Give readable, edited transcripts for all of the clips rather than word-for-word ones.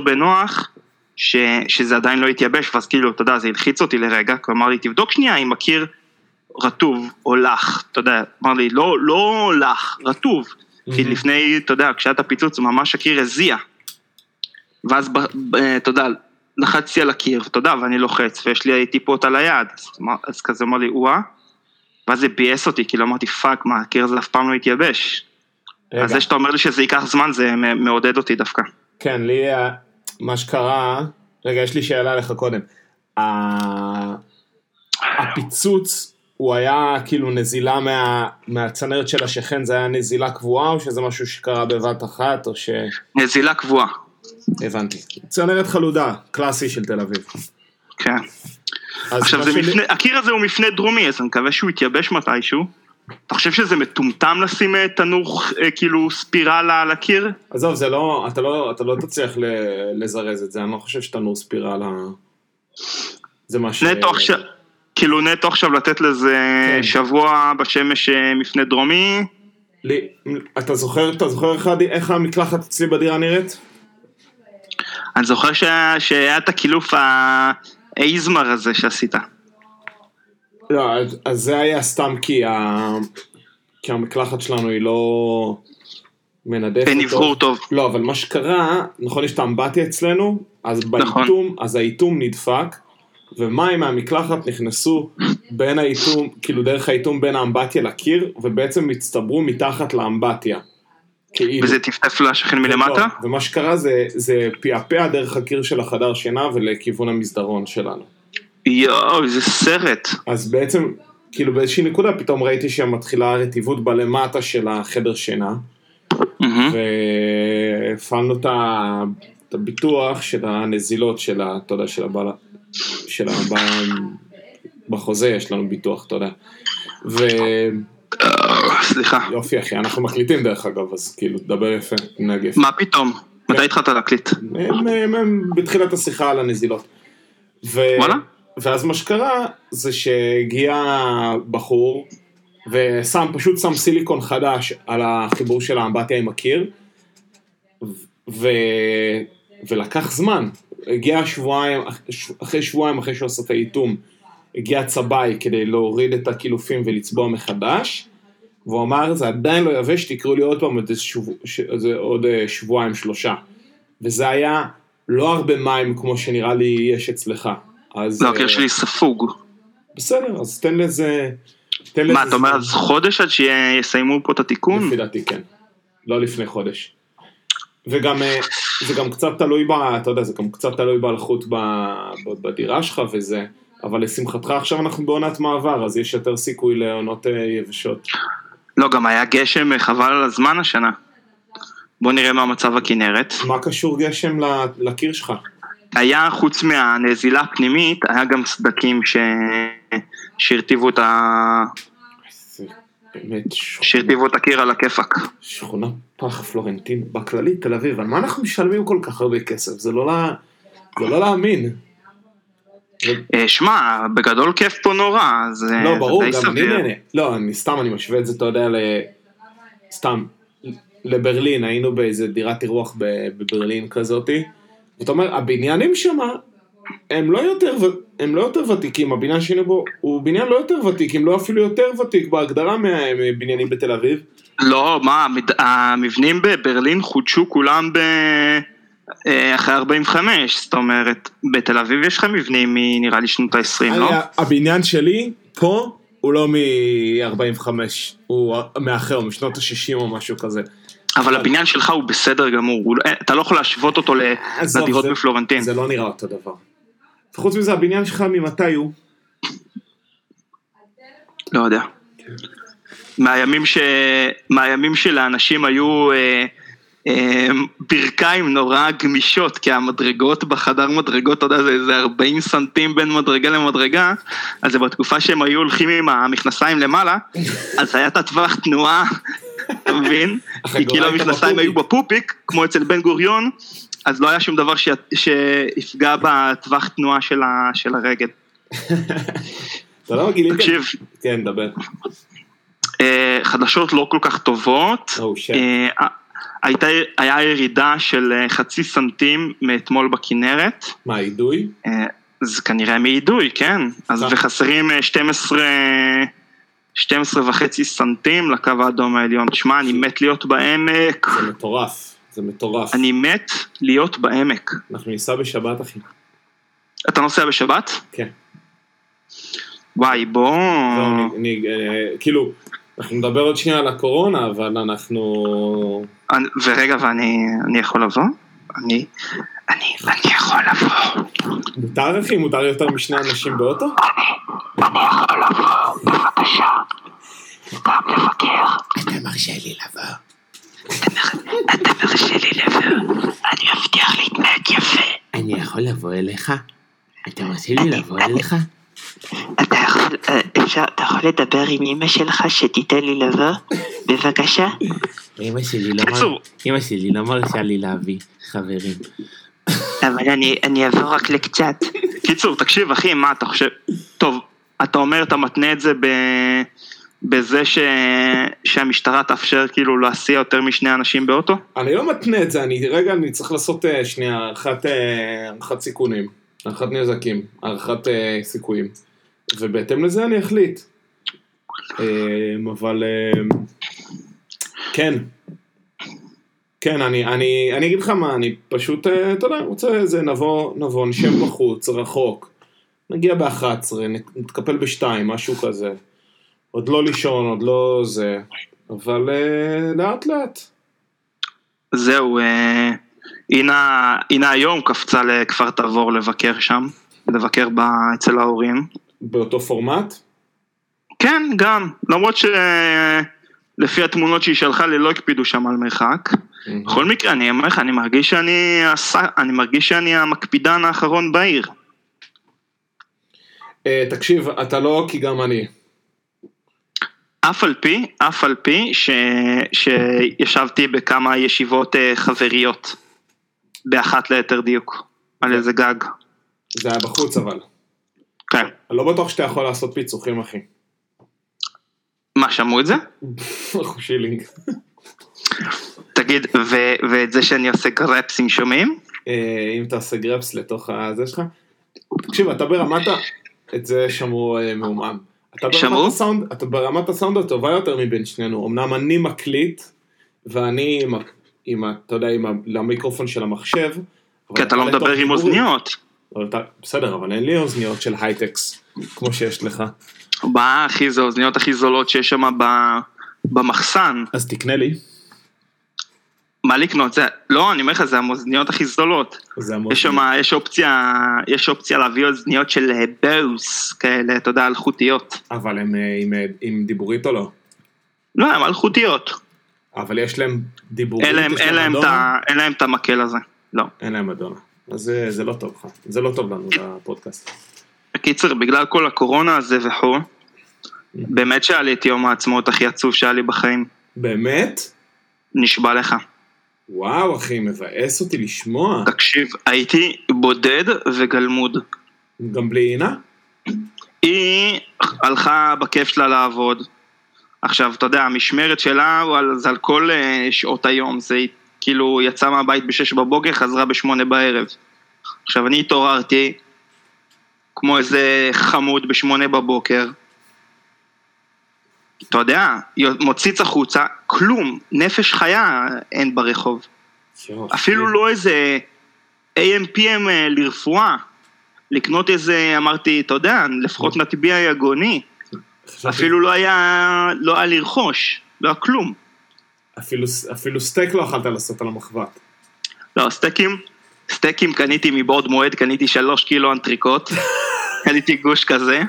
בנוח, שזה עדיין לא התייבש, ואז כאילו, אתה יודע, זה הלחיץ אותי לרגע, כי הוא אמר לי, תבדוק שנייה, אם הקיר רטוב או לח, אתה יודע, אמר לי, לא לח, רטוב, כי לפני, אתה יודע, כשהיה את הפיצוץ, ממש הקיר הזיע, ואז, אתה יודע, לחצתי על הקיר, אתה יודע, ואני לוחץ, ויש לי טיפות על היד, אז כזה אמר לי, וואה, ואז זה בייס אותי, כאילו אמרתי, פאק, מה, הקיר הזה אף פעם לא התייבש, אז זה שאתה אומר לי שזה ייקח זמן, זה מעודד אותי דווקא. כן, לי מה שקרה, רגע, יש לי שאלה לך קודם, הפיצוץ, הוא היה כאילו נזילה מהצנרת של השכן, זה היה נזילה קבועה, או שזה משהו שקרה בבת אחת, או ש... נזילה קבועה. הבנתי. צנרת חלודה, קלאסי של תל אביב. כן. עכשיו, הקיר הזה הוא מפנה דרומי, אז אני מקווה שהוא יתייבש מתישהו. אתה חושב שזה מטומטם לשים תנור כאילו ספירלה על הקיר? עזוב, זה לא, אתה לא תצליח לזרז את זה, אני לא חושב שתנור ספירלה, זה משהו... כאילו נטו עכשיו לתת לזה שבוע בשמש מפנה דרומי. אתה זוכר איך המקלחת אצלי בדירה נראית? אני זוכר שהיה את הקילוף האיזמר הזה שעשית. לא, אז זה היה סתם כי המקלחת שלנו היא לא מנדפת. בנבחור טוב. לא, אבל מה שקרה, נכון, יש את האמבטיה אצלנו, אז האיתום נדפק, ומים מהמקלחת נכנסו בין האיתום, כאילו דרך האיתום בין האמבטיה לקיר, ובעצם הצטברו מתחת לאמבטיה. וזה תפתף לשכן מלמטה? ומה שקרה זה פעפע דרך הקיר של החדר שינה ולכיוון המסדרון שלנו. יואו, זה סרט. אז בעצם, כאילו באיזושהי נקודה, פתאום ראיתי שמתחילה רטיבות בלמטה של החדר שינה, והפעלנו את הביטוח של הנזילות של הבעלה, של בחוזה יש לנו ביטוח, אתה יודע. סליחה. יופי אחי, אנחנו מחליטים דרך אגב, אז כאילו, תדבר יפה, נהג יפה. מה פתאום? מתי התחלת להקליט? בתחילת השיחה על הנזילות. ואז מה שקרה זה שהגיע בחור ופשוט שם סיליקון חדש על החיבור של האמבטיה עם הקיר, ולקח זמן. הגיע שבועיים אחרי שעושה את האיתום, הגיע צבאי כדי להוריד את הקילופים ולצבוע מחדש, והוא אמר, זה עדיין לא יבש, תקראו לי עוד פעם עוד שבועיים שלושה. וזה היה לא הרבה מים כמו שנראה לי יש אצלך. לא, כי יש לי ספוג. בסדר, אז תן לזה... מה, אתה אומר, אז חודש עד שיסיימו פה את התיקון? לפי דעתי, כן. לא לפני חודש. וגם זה גם קצת תלוי בה, אתה יודע, זה גם קצת תלוי בהלכות בדירה שלך וזה, אבל לשמחתך עכשיו אנחנו בעונת מעבר, אז יש יותר סיכוי לעונות יבשות. לא, גם היה גשם חבל על הזמן השנה. בוא נראה מה מצב הכנרת. מה קשור גשם לקיר שלך? היה, חוץ מהנזילה הפנימית, היה גם סדקים שהרטיבו את שהרטיבו את הקיר על הכפק. שכונה פח פלורנטין, בכללי תל אביב, על מה אנחנו משלמים כל כך הרבה כסף? זה לא להאמין. שמע, בגדול כיף פה נורא, זה די סביר. לא, ברור, גם אני נהנה. לא, סתם אני משווה את זה, אתה יודע, סתם, לברלין, היינו באיזה דירת אירוח בברלין כזאת, זאת אומרת, הבניינים שם, הם לא יותר ותיקים, הבניין שהיינו בו, הוא בניין לא יותר ותיק, אם לא אפילו יותר ותיק, בהגדרה מבניינים בתל אביב. לא, מה, המבנים בברלין חודשו כולם אחרי 45, זאת אומרת, בתל אביב יש לך מבנים נראה לי שנות ה-20, לא? הבניין שלי פה הוא לא מ-45, הוא מאחר, משנות ה-60 או משהו כזה. אבל הבניין שלך הוא בסדר גמור, אתה לא יכול להשוות אותו לדירות בפלורנטין. זה לא נראה אותו דבר. וחוץ מזה, הבניין שלך ממתי הוא? לא יודע. מהימים של האנשים היו ברכיים נורא גמישות, כי המדרגות בחדר מדרגות, אתה יודע, זה 40 סנטים בין מדרגה למדרגה, אז זה בתקופה שהם היו הולכים עם המכנסיים למעלה, אז היה תטווח תנועה, אתה מבין? כי כאילו המכנסיים היו בפופיק, כמו אצל בן גוריון, אז לא היה שום דבר שיפגע בטווח תנועה של הרגל. אתה לא מגילים? תקשיב. כן, דבר. חדשות לא כל כך טובות. היה ירידה של 0.5 סנטימטר מאתמול בכנרת. מה, עידוי? זה כנראה מעידוי, כן. אז וחסרים 12.5 סנטימטר לקו האדום העליון. תשמע, אני מת להיות בעמק. זה מטורף, זה מטורף. אני מת להיות בעמק. אנחנו ניסע בשבת, אחי. אתה נוסע בשבת? כן. וואי, בוא. כאילו, אנחנו נדבר עוד שנייה על הקורונה, אבל אנחנו... ורגע, ואני יכול לבוא? אני יכול לבוא. מותר, אחי? מותר יותר משני אנשים באוטו? אני יכול לבוא, בבקשה. סתם לבקר. אתה מרשה לי לבוא. אתה מרשה לי לבוא. אני מבטיח להתנהג יפה. אני יכול לבוא אליך? אתה מרשה לי לבוא אליך? אתה יכול לדבר עם אמא שלך שתיתן לי לבוא? בבקשה. אמא שלי לא מרשה לי להביא חברים, אבל אני אבוא רק לקצת. קיצור, תקשיב אחי, מה אתה חושב? טוב, אתה אומר, אתה מתנה את זה בזה שהמשטרה תאפשר כאילו להסיע יותר משני אנשים באוטו? אני לא מתנה את זה, רגע, אני צריך לעשות שנייה ערכת סיכונים, ערכת נזקים, ערכת סיכויים, ובהתאם לזה אני אחליט. אבל כן, כן, אני אגיד לך מה, אני פשוט, אתה יודע, רוצה איזה נבון, שם בחוץ, רחוק, נגיע ב-11, נתקפל ב-2, משהו כזה, עוד לא לישון, עוד לא זה, אבל לאט לאט. זהו, הנה היום קפצה לכפר תבור לבקר שם, לבקר אצל ההורים. באותו פורמט? כן, גם, למרות ש... לפי התמונות שהיא שלחה לי, לא הקפידו שם על מרחק. בכל מקרה, אני אומר לך, אני מרגיש שאני המקפידן האחרון בעיר. תקשיב, אתה לא, כי גם אני. אף על פי שישבתי בכמה ישיבות חבריות, באחת ליתר דיוק, על איזה גג. זה היה בחוץ אבל. כן. אני לא בטוח שאתה יכול לעשות פיצוחים, אחי. מה, שמעו את זה? חושי לינק. תגיד, ואת זה שאני עושה גרפס, אם שומעים? אם אתה עושה גרפס לתוך הזה שלך. תקשיב, אתה ברמת, את זה שמרו מאומם. אתה ברמת הסאונד הטובה יותר מבין שנינו. אמנם אני מקליט, ואני עם המיקרופון של המחשב. כי אתה לא מדבר עם אוזניות. בסדר, אבל אין לי אוזניות של הייטקס, כמו שיש לך. באה הכי זה אוזניות הכי זולות שיש שם במחסן. אז תקנה לי. מה לקנות? זה, לא, אני אומר לך, זה המאוזניות הכי זולות. יש אופציה להביא אוזניות של בוס, כאלה, אתה יודע, אלחוטיות. אבל הם עם דיבורית או לא? לא, הם אלחוטיות. אבל יש להם דיבורית? אין להם את המקל הזה, לא. אין להם אדונה. אז זה לא טוב לך, זה לא טוב לנו לפודקאסט. קיצר, בגלל כל הקורונה הזה וחו, באמת שהיה לי את יום העצמאות הכי עצוב שהיה לי בחיים. באמת? נשבע לך. וואו אחי, מבאס אותי לשמוע. תקשיב, הייתי בודד וגלמוד. גם בלי אינה? היא הלכה בכיף שלה לעבוד. עכשיו, אתה יודע, המשמרת שלה, זה על כל שעות היום, זה כאילו יצאה מהבית ב6:00, חזרה ב8:00. עכשיו, אני התעוררתי, כמו איזה חמוד ב8:00, אתה יודע, מוציץ החוצה, כלום, נפש חיה אין ברחוב, אפילו לא איזה AMPM לרפואה, לקנות איזה, אמרתי, אתה יודע, לפחות נטביע יגוני, אפילו לא היה לרכוש, לא היה כלום. אפילו סטייק לא אכלת לעשות על המחבת. לא, סטייקים קניתי מבעוד מועד, קניתי 3 קילו אנטריקות, קניתי גוש כזה.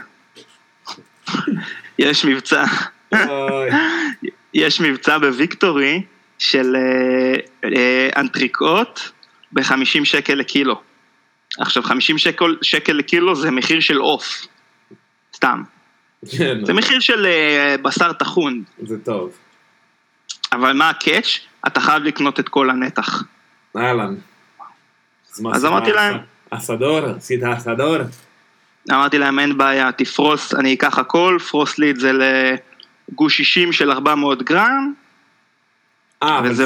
יש מבצע בוויקטורי של אנטריקות ב$50 לקילו. עכשיו, 50 שקל לקילו זה מחיר של אוף. סתם. זה מחיר של בשר תחון. זה טוב. אבל מה הקאץ'? אתה חייב לקנות את כל הנתח. אהלן. אז אמרתי להם, אסדור, אמרתי להם, אין בעיה, תפרוס, אני אקח הכל, פרוס לי את זה לגוש 60 של 400 גרם, אבל זה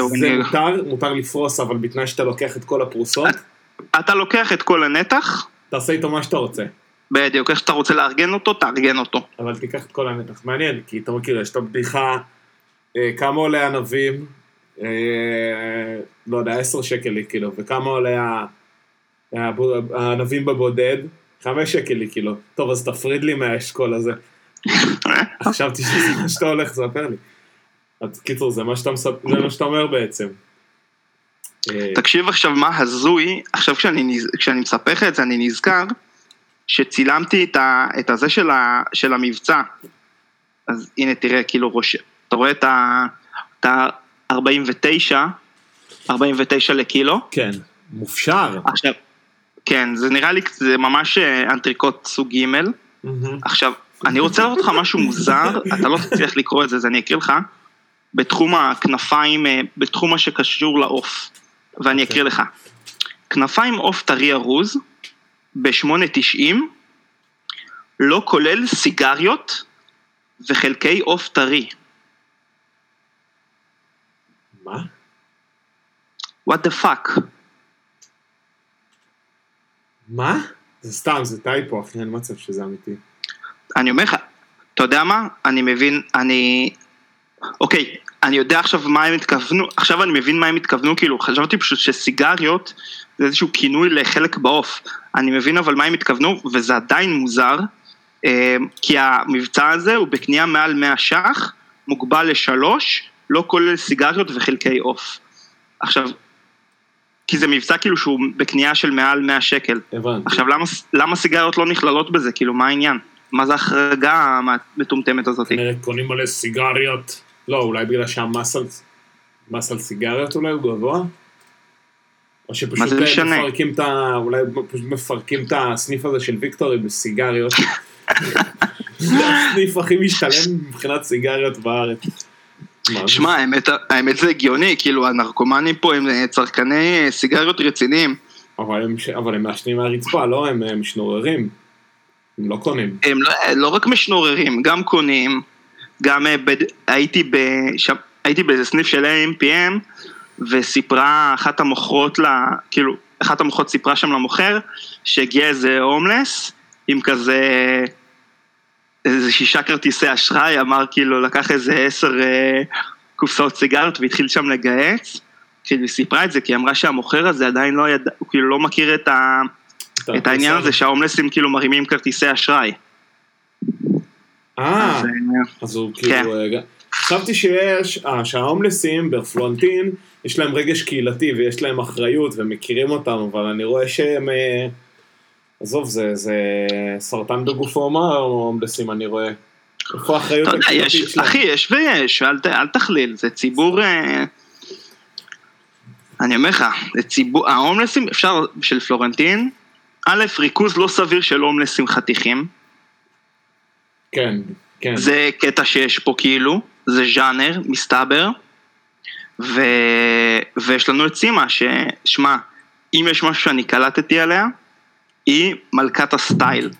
מותר לפרוס, אבל בתנאי שאתה לוקח את כל הפרוסות. אתה לוקח את כל הנתח. תעשה איתו מה שאתה רוצה. בדיוק, איך שאתה רוצה לארגן אותו, תארגן אותו. אבל תיקח את כל הנתח. מעניין, כי אתה מכיר, יש את הבדיחה, כמה עולה ענבים, לא יודע, 10 שקל לקילו, וכמה עולה הענבים בבודד, 5 שקל לקילו. טוב, אז תפריד לי מהאשכול הזה. עכשיו תשאיר, שאתה הולך, ספר לי. קיצור, זה מה שאתה אומר בעצם. תקשיב עכשיו מה הזוי, עכשיו כשאני מספך את זה, אני נזכר שצילמתי את הזה של המבצע. אז הנה תראה, כאילו ראש, אתה רואה את ה-49 לקילו? כן, מופשר. עכשיו, כן, זה נראה לי, זה ממש אנטריקוט סוג ג'. עכשיו, אני רוצה לראות לך משהו מוזר, אתה לא תצליח לקרוא את זה, אז אני אקריא לך. בתחום הכנפיים, בתחום שקשור לעוף, ואני אקריא לך. כנפיים עוף טרי ארוז, ב-8.90, לא כולל סיגריות וחלקי עוף טרי. מה? What the fuck? מה? זה סתם, זה טייפו, אחי, אין מצב שזה אמיתי. אני אומר לך, אתה יודע מה? אני מבין, אוקיי, אני יודע עכשיו מה הם התכוונו, עכשיו אני מבין מה הם התכוונו, כאילו, חשבתי פשוט שסיגריות זה איזשהו כינוי לחלק בעוף, אני מבין אבל מה הם התכוונו, וזה עדיין מוזר, כי המבצע הזה הוא בקנייה מעל 100 שח, מוגבל ל3, לא כולל סיגריות וחלקי עוף. עכשיו, כי זה מבצע כאילו שהוא בקנייה של מעל 100 שקל. הבנתי. עכשיו, למה סיגריות לא נכללות בזה? כאילו, מה העניין? מה זה החרגה המטומטמת הזאת? קונים מלא סיגריות. לא, אולי בגלל שהמס על סיגריות אולי הוא גבוה? או שפשוט מפרקים את אולי פשוט מפרקים את הסניף הזה של ויקטורי בסיגריות. זה הסניף הכי משתלם מבחינת סיגריות בארץ. שמע, האמת זה הגיוני, כאילו הנרקומנים פה הם צרכני סיגריות רציניים. אבל הם מעשנים מהרצפה, לא? הם משנוררים. הם לא קונים. הם לא רק משנוררים, גם קונים. גם הייתי באיזה סניף של AMPM, וסיפרה אחת המוכרות, כאילו, אחת המוכרות סיפרה שם למוכר, שהגיע איזה הומלס, עם כזה, איזה 6 כרטיסי אשראי, אמר כאילו, לקח איזה 10 קופסאות סיגריות, והתחיל שם לגייץ, כאילו, סיפרה את זה, כי אמרה שהמוכר הזה עדיין לא ידע, הוא כאילו לא מכיר את העניין הזה, שההומלסים כאילו מרימים כרטיסי אשראי. אז הוא כאילו, חשבתי שההומלסים בפלורנטין, יש להם רגש קהילתי ויש להם אחריות ומכירים אותם, אבל אני רואה שהם, עזוב, זה סרטן בגופו, או הומלסים אני רואה, איפה האחריות הקהילתית שלהם? אחי, יש ויש, אל תכליל, זה ציבור, אני אומר לך, ההומלסים, אפשר של פלורנטין, א', ריכוז לא סביר של הומלסים חתיכים, כן, כן. זה קטע שיש פה כאילו, זה ז'אנר, מסתבר, ויש לנו את סימה, ששמע, אם יש משהו שאני קלטתי עליה, היא מלכת הסטייל.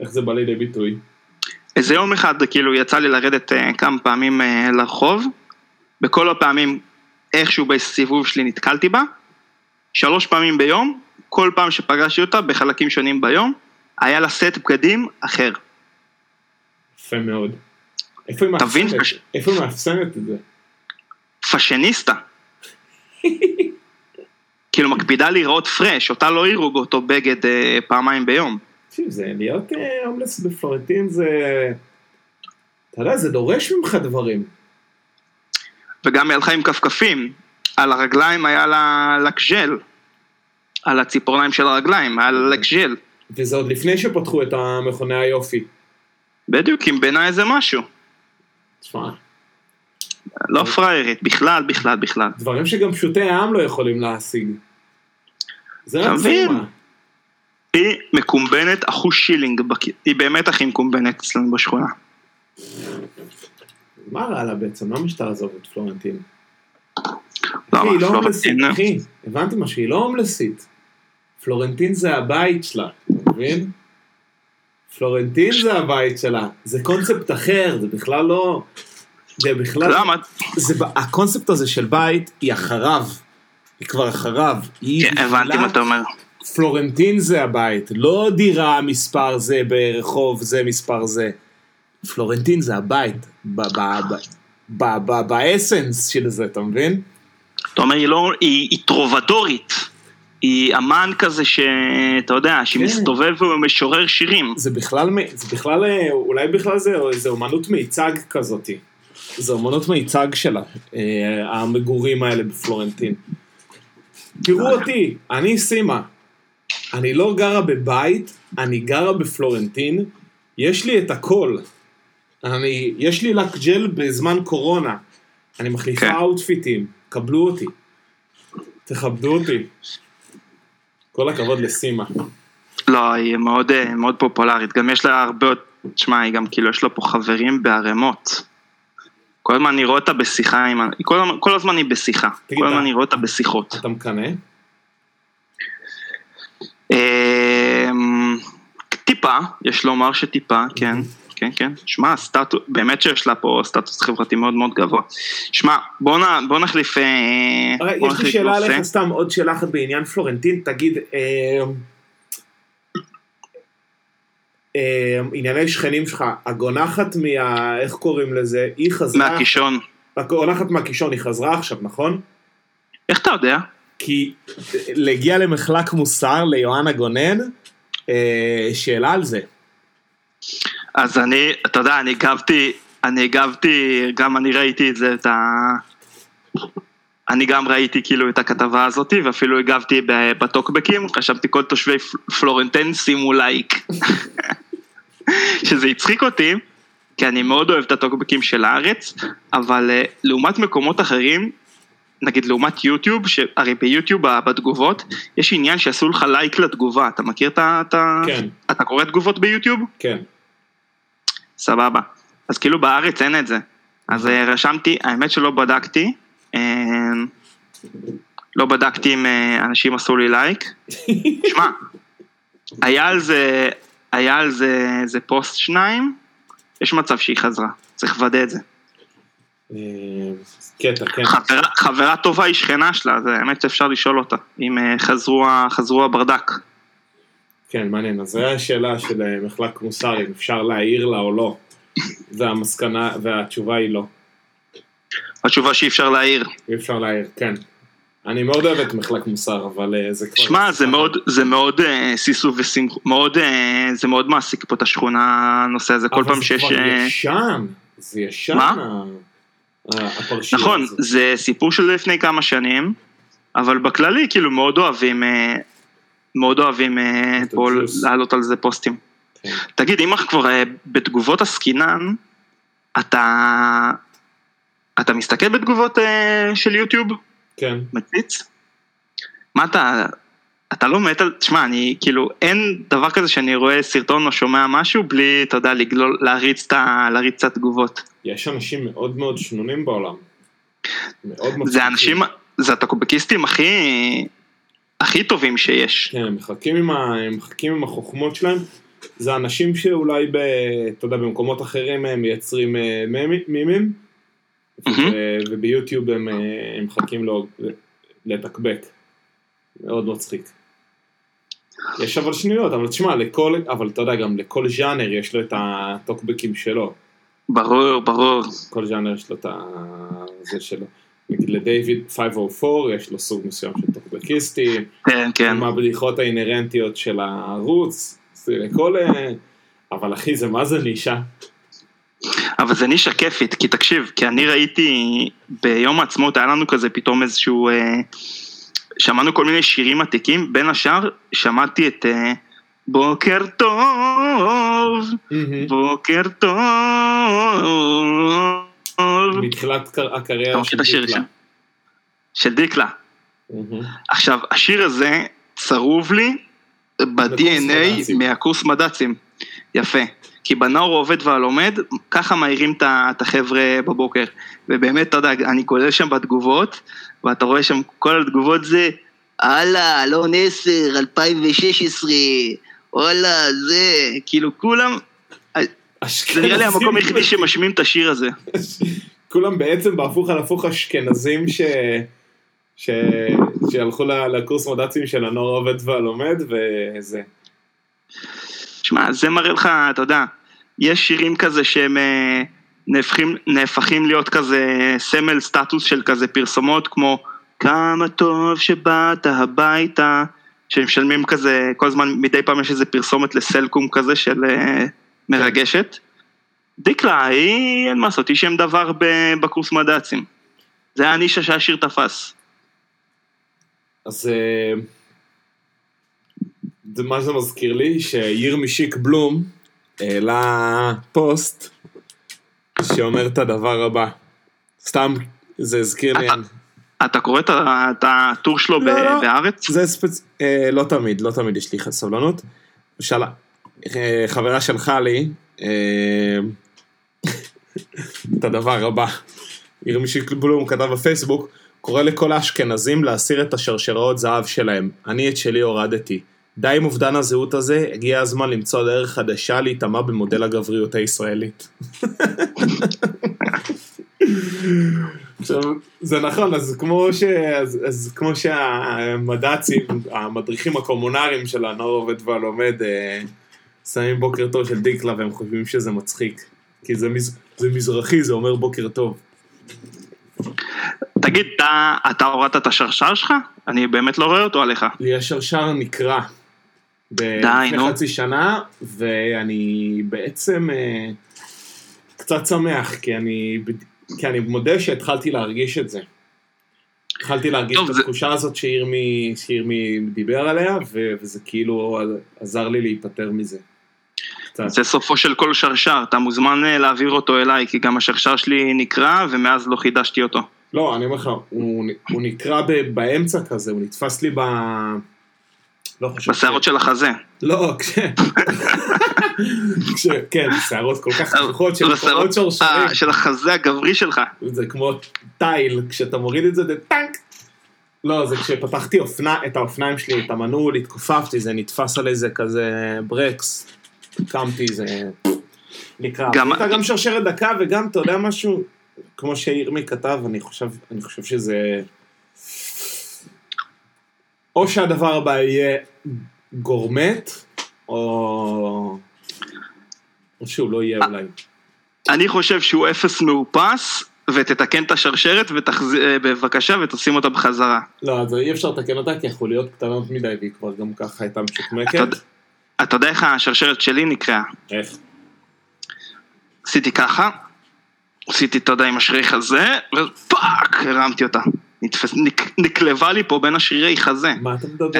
איך זה בא לידי ביטוי? איזה יום אחד, כאילו, יצא לי לרדת כמה פעמים לרחוב, בכל הפעמים, איכשהו בסיבוב שלי נתקלתי בה, 3 פעמים ביום, כל פעם שפגשתי אותה, בחלקים שונים ביום, היה לה סט בגדים אחר. יפה מאוד. איפה היא מאפסנת את זה? פשניסטה. כאילו מקפידה להיראות פרש, אותה לא עירו באותו בגד פעמיים ביום. תשיב, זה להיות הומלס בפלורנטין זה... אתה יודע, זה דורש ממך דברים. וגם הלכה עם כפכפים, על הרגליים היה לה לקז'ל, על הציפורניים של הרגליים, היה לה לקז'ל. וזה עוד לפני שפתחו את המכוני היופי. בדיוק, אם בעיניי זה משהו. תשמע. לא פריירית, בכלל. דברים שגם פשוטי העם לא יכולים להשיג. זה רצימה. היא מקומבנת 1% היא באמת הכי מקומבנת אצלנו בשכונה. מה רע לה בעצם? למה שתעזוב את פלורנטין? היא לא הומלסית, אחי. הבנתי מה שהיא לא הומלסית. פלורנטין זה הבית שלה, אתה מבין? פלורנטין זה הבית שלה, זה קונספט אחר, זה בכלל לא, זה בכלל, הקונספט הזה של בית היא אחריו, היא כבר אחריו. הבנתי מה אתה אומר. פלורנטין זה הבית, לא דירה מספר זה ברחוב זה מספר זה. פלורנטין זה הבית, באסנס של זה, אתה מבין? אתה אומר, היא טרובדורית, היא אמן כזה שאתה יודע, שמסתובב ומשורר שירים. זה בכלל, אולי בכלל זה אומנות מיצג כזאת. זה אומנות מיצג שלה, המגורים האלה בפלורנטין. תראו אותי, אני סימה, אני לא גרה בבית, אני גרה בפלורנטין, יש לי את הכל, יש לי לקג'ל בזמן קורונה, אני מחליפה אוטפיטים, קבלו אותי, תכבדו אותי, כל הכבוד לסימה. לא, היא מאוד מאוד פופולרית, גם יש לה הרבה, תשמע, היא גם כאילו יש לה פה חברים בערמות, כל הזמן אני רואה אותה בשיחה, כל הזמן היא בשיחה, כל הזמן אני רואה אותה בשיחות. אתה מקנה? טיפה, יש לומר שטיפה, כן, כן, כן. שמע, באמת שיש לה פה סטטוס חברתי מאוד מאוד גבוה. שמע, בוא נחליף... יש לי שאלה עליך, סתם עוד שאלה אחת בעניין פלורנטין, תגיד... ענייני שכנים שלך, הגונחת איך קוראים לזה, היא חזרה מהקישון, הגונחת מהקישון היא חזרה עכשיו, נכון? איך אתה יודע? כי להגיע למחלק מוסר ליואן הגונן, שאלה על זה. אז אני, אתה יודע, אני הגבתי, גם אני ראיתי את זה, אני גם ראיתי כאילו את הכתבה הזאת, ואפילו הגבתי בטוקבקים, חשבתי כל תושבי פלורנטין שימו לייק. שזה יצחיק אותי, כי אני מאוד אוהב את הטוקבקים של הארץ, אבל לעומת מקומות אחרים, נגיד לעומת יוטיוב, הרי ביוטיוב בתגובות, יש עניין שעשו לך לייק לתגובה, אתה מכיר כן. אתה קורא תגובות ביוטיוב? כן. סבבה. אז כאילו בארץ אין את זה. אז רשמתי, האמת שלא בדקתי, לא בדקתי אם אנשים עשו לי לייק. שמע, היה על זה זה פוסט שניים, יש מצב שהיא חזרה, צריך לוודא את זה. חברה טובה היא שכנה שלה, זה האמת שאפשר לשאול אותה אם חזרו הברדק. כן, מעניין, אז זה השאלה של מחלק מוסר, אם אפשר להעיר לה או לא, והמסקנה והתשובה היא לא. התשובה שאי אפשר להעיר. אי אפשר להעיר, כן. אני מאוד אוהב את מחלק מוסר, אבל זה כבר... שמע, זה מאוד סיסו וסימח... זה מאוד מעסיק פה את השכונה הנושא הזה, כל פעם שיש... אבל זה כבר ישן, זה ישן הפרשיה הזאת. נכון, זה סיפור של לפני כמה שנים, אבל בכללי כאילו מאוד אוהבים פה להעלות על זה פוסטים. תגיד, אם כבר בתגובות הסקינן, אתה מסתכל בתגובות של יוטיוב? כן. מציץ? מה אתה לא מת על... תשמע, אני כאילו, אין דבר כזה שאני רואה סרטון או שומע משהו בלי, אתה יודע, להריץ את התגובות. יש אנשים מאוד מאוד שנונים בעולם. מאוד מאוד... זה אנשים, זה הטוקבקיסטים הכי טובים שיש. כן, הם מחכים עם החוכמות שלהם. זה אנשים שאולי, אתה יודע, במקומות אחרים הם מייצרים מימים. וביוטיוב הם מחכים לו לתקבק, מאוד מצחיק. יש אבל שניות, אבל תשמע, אבל אתה יודע גם לכל ז'אנר יש לו את התוקבקים שלו. ברור, ברור. כל ז'אנר יש לו את זה שלו. נגיד לדייוויד 504 יש לו סוג מסוים של תוקבקיסטים. כן, כן. עם הבדיחות האינרנטיות של הערוץ, זה לכל... אבל אחי, זה מה זה נישה? אבל זה נישה כיפית, כי תקשיב, כי אני ראיתי ביום העצמאות, היה לנו כזה פתאום איזשהו, שמענו כל מיני שירים עתיקים, בין השאר שמעתי את בוקר טוב, בוקר טוב. מתחילת הקריירה של דיקלה. עכשיו, השיר הזה צרוב לי ב-DNA מהקורס מדצים. יפה. כי בנאור עובד והלומד, ככה מהירים את החבר'ה בבוקר, ובאמת, אתה יודע, אני כולל שם בתגובות, ואתה רואה שם כל התגובות זה, הלאה, לא נסר, 2016, הלאה, זה, כאילו כולם, זה נראה לי המקום היחידי שמשמיעים את השיר הזה. כולם בעצם בהפוך על הפוך אשכנזים שהלכו לקורס מודצים של הנוער עובד והלומד וזה. שמע, זה מראה לך, אתה יודע, יש שירים כזה שהם נהפכים להיות כזה סמל סטטוס של כזה פרסומות, כמו כמה טוב שבאת הביתה, שהם משלמים כזה, כל הזמן מדי פעם יש איזה פרסומת לסלקום כזה של מרגשת. דקלה, היא אין מה לעשות, היא שם דבר בקורס מדעצים. זה היה נישה שהשיר תפס. אז זה מה זה מזכיר לי, שירמישיק בלום העלה פוסט שאומר את הדבר הבא. סתם זה הזכיר לי. אתה קורא את הטור שלו בארץ? לא תמיד יש לי סבלנות. חברה שלך לי את הדבר הבא. ירמישיק בלום כתב בפייסבוק, קורא לכל האשכנזים להסיר את השרשראות זהב שלהם. אני את שלי הורדתי. די עם אובדן הזהות הזה, הגיע הזמן למצוא דרך חדשה להתאמה במודל הגבריות הישראלית. עכשיו, זה נכון, אז כמו שהמדעצים, המדריכים הקומונריים של הנוער עובד והלומד, שמים בוקר טוב של דקלה, והם חושבים שזה מצחיק. כי זה מזרחי, זה אומר בוקר טוב. תגיד, אתה הורדת את השרשר שלך? אני באמת לא רואה אותו עליך. לי השרשר נקרא. די, נו. חצי שנה, ואני בעצם קצת שמח, כי אני מודה שהתחלתי להרגיש את זה. התחלתי להרגיש את התחושה הזאת שירמי דיבר עליה, וזה כאילו עזר לי להיפטר מזה. זה סופו של כל שרשר, אתה מוזמן להעביר אותו אליי, כי גם השרשר שלי נקרא, ומאז לא חידשתי אותו. לא, אני אומר לך, הוא נקרא באמצע כזה, הוא נתפס לי בשערות של החזה. לא, כן, שערות כל כך תפוחות של החזה הגברי שלך. זה כמו טייל, כשאתה מוריד את זה, זה טנק. לא, זה כשפתחתי את האופניים שלי, את המנעול, התכופפתי, זה נתפס על איזה כזה ברקס, קמתי, זה נקרא. הייתה גם שרשרת דקה, וגם, אתה יודע משהו, כמו שירמי כתב, אני חושב שזה או שהדבר הבא יהיה גורמט, או שהוא לא יהיה אולי. אני חושב שהוא אפס מאופס, ותתקן את השרשרת, בבקשה, ותשים אותה בחזרה. לא, אז אי אפשר לתקן אותה, כי יכול להיות קטנות מדי, והיא כבר גם ככה הייתה משוקמקת. אתה יודע איך השרשרת שלי נקראה? איך? עשיתי ככה, עשיתי את הידיים עם השרירי חזה, ופאק, הרמתי אותה. נקלבה לי פה בין השרירי חזה. מה אתה מדבר?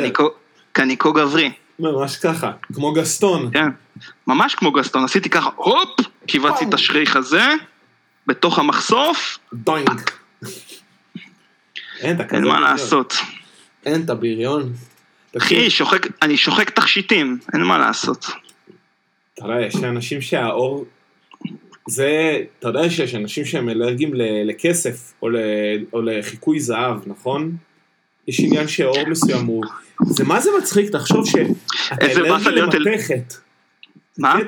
קניקו גברי. ממש ככה, כמו גסטון. כן, ממש כמו גסטון. עשיתי ככה, הופ, קיבצתי את השרירי חזה, בתוך המחשוף. דוינק. אין מה לעשות. אין את הבריון. אחי, אני שוחק תכשיטים, אין מה לעשות. תראה, יש לאנשים שהאור... זה, אתה יודע שיש אנשים שהם אלרגיים לכסף או לחיקוי זהב, נכון? יש עניין שהאור מסוים הוא... זה מה זה מצחיק, תחשוב שאתה אלרגי למתכת. מה?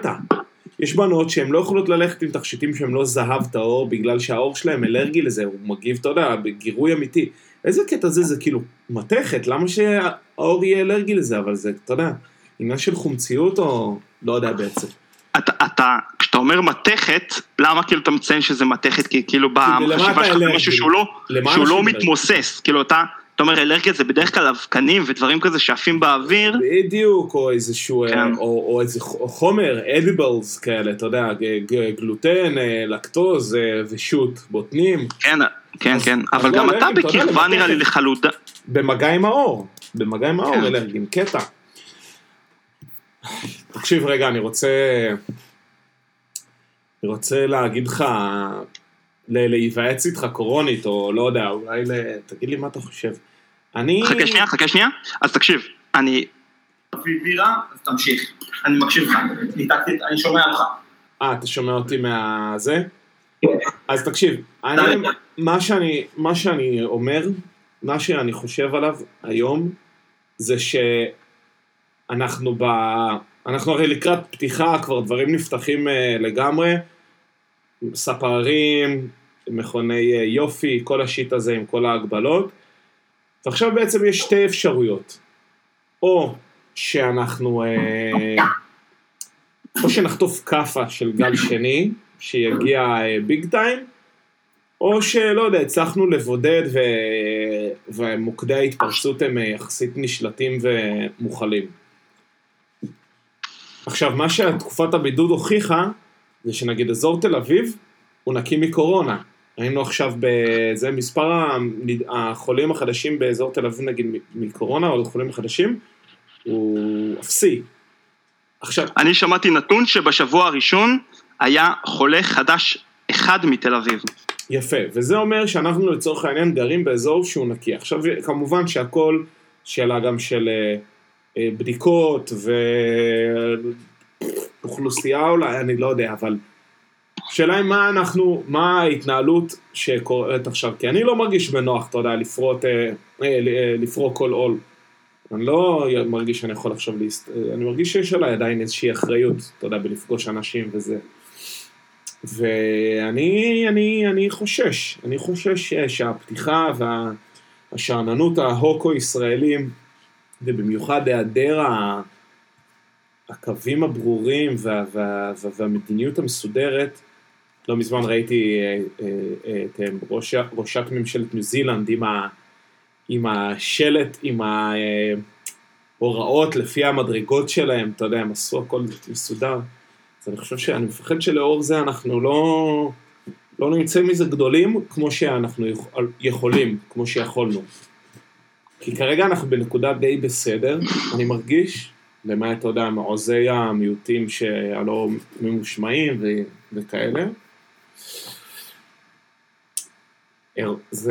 יש בנות שהן לא יכולות ללכת עם תכשיטים שהן לא זהב את האור, בגלל שהאור שלהם אלרגי לזה, הוא מגיב, אתה יודע, בגירוי אמיתי. איזה קטע זה כאילו מתכת, למה שהאור יהיה אלרגי לזה, אבל זה, אתה יודע, עניין של חומציות או... לא יודע בעצם. כשאתה אומר מתכת, למה כאילו אתה מציין שזה מתכת? כי כאילו בחשיבה שלך משהו שהוא לא מתמוסס, כאילו אתה אומר אלרגיה זה בדרך כלל אבקנים ודברים כזה שעפים באוויר בדיוק, או איזשהו חומר, אדיבלס כאלה, אתה יודע, גלוטן, לקטוז ושוט, בוטנים. כן, אבל גם אתה בקרבה נראה לי לחלודה. במגע עם האור, אלרגים, קטע. תקשיב רגע, אני רוצה להגיד לך, להיוועץ איתך קורונית, או לא יודע, אולי, תגיד לי מה אתה חושב. חכה שנייה, אז תקשיב, אני... בירה, אז תמשיך, אני מקשיב לך, אני שומע אותך. אתה שומע אותי מהזה? אז תקשיב, מה שאני חושב עליו היום, זה ש... אנחנו הרי לקראת פתיחה, כבר דברים נפתחים לגמרי, ספרים, מכוני יופי, כל השיט הזה עם כל ההגבלות. ועכשיו בעצם יש שתי אפשרויות. או שאנחנו, או שנחטוף קפה של גל שני, שיגיע ביג טיים, או שלא יודע, הצלחנו לבודד ומוקדי ההתפרשות הם יחסית נשלטים ומוכלים. עכשיו, מה שתקופת הבידוד הוכיחה, זה שנגיד אזור תל אביב, הוא נקי מקורונה. היינו עכשיו בזה, מספר החולים החדשים באזור תל אביב, נגיד מקורונה, או החולים החדשים, הוא אפסי. עכשיו, אני שמעתי נתון שבשבוע הראשון היה חולה חדש אחד מתל אביב. יפה, וזה אומר שאנחנו לצורך העניין גרים באזור שהוא נקי. עכשיו, כמובן שהכל שאלה גם של בדיקות ואוכלוסייה אולי, אני לא יודע, אבל שאלה היא מה אנחנו, מה ההתנהלות שקורית עכשיו, כי אני לא מרגיש בנוח, אתה יודע, לפרוק כל עול. אני לא מרגיש שאני יכול עכשיו אני מרגיש שיש עליי עדיין איזושהי אחריות, אתה יודע, בלפגוש אנשים וזה. ואני אני חושש שהפתיחה והשרננות ההוקו-ישראלים, ובמיוחד היעדר הקווים הברורים והמדיניות המסודרת, לא מזמן ראיתי את ראשת ממשלת ניו זילנד עם השלט, עם ההוראות לפי המדרגות שלהם, אתה יודע, הם עשו הכל מסודר. אז אני חושב שאני מפחד שלאור זה אנחנו לא נמצא מזה גדולים כמו שאנחנו יכולים, כמו שיכולנו. כי כרגע אנחנו בנקודה די בסדר, אני מרגיש, למעט, אתה יודע, מעוזי המיעוטים שהלא ממושמעים וכאלה. אז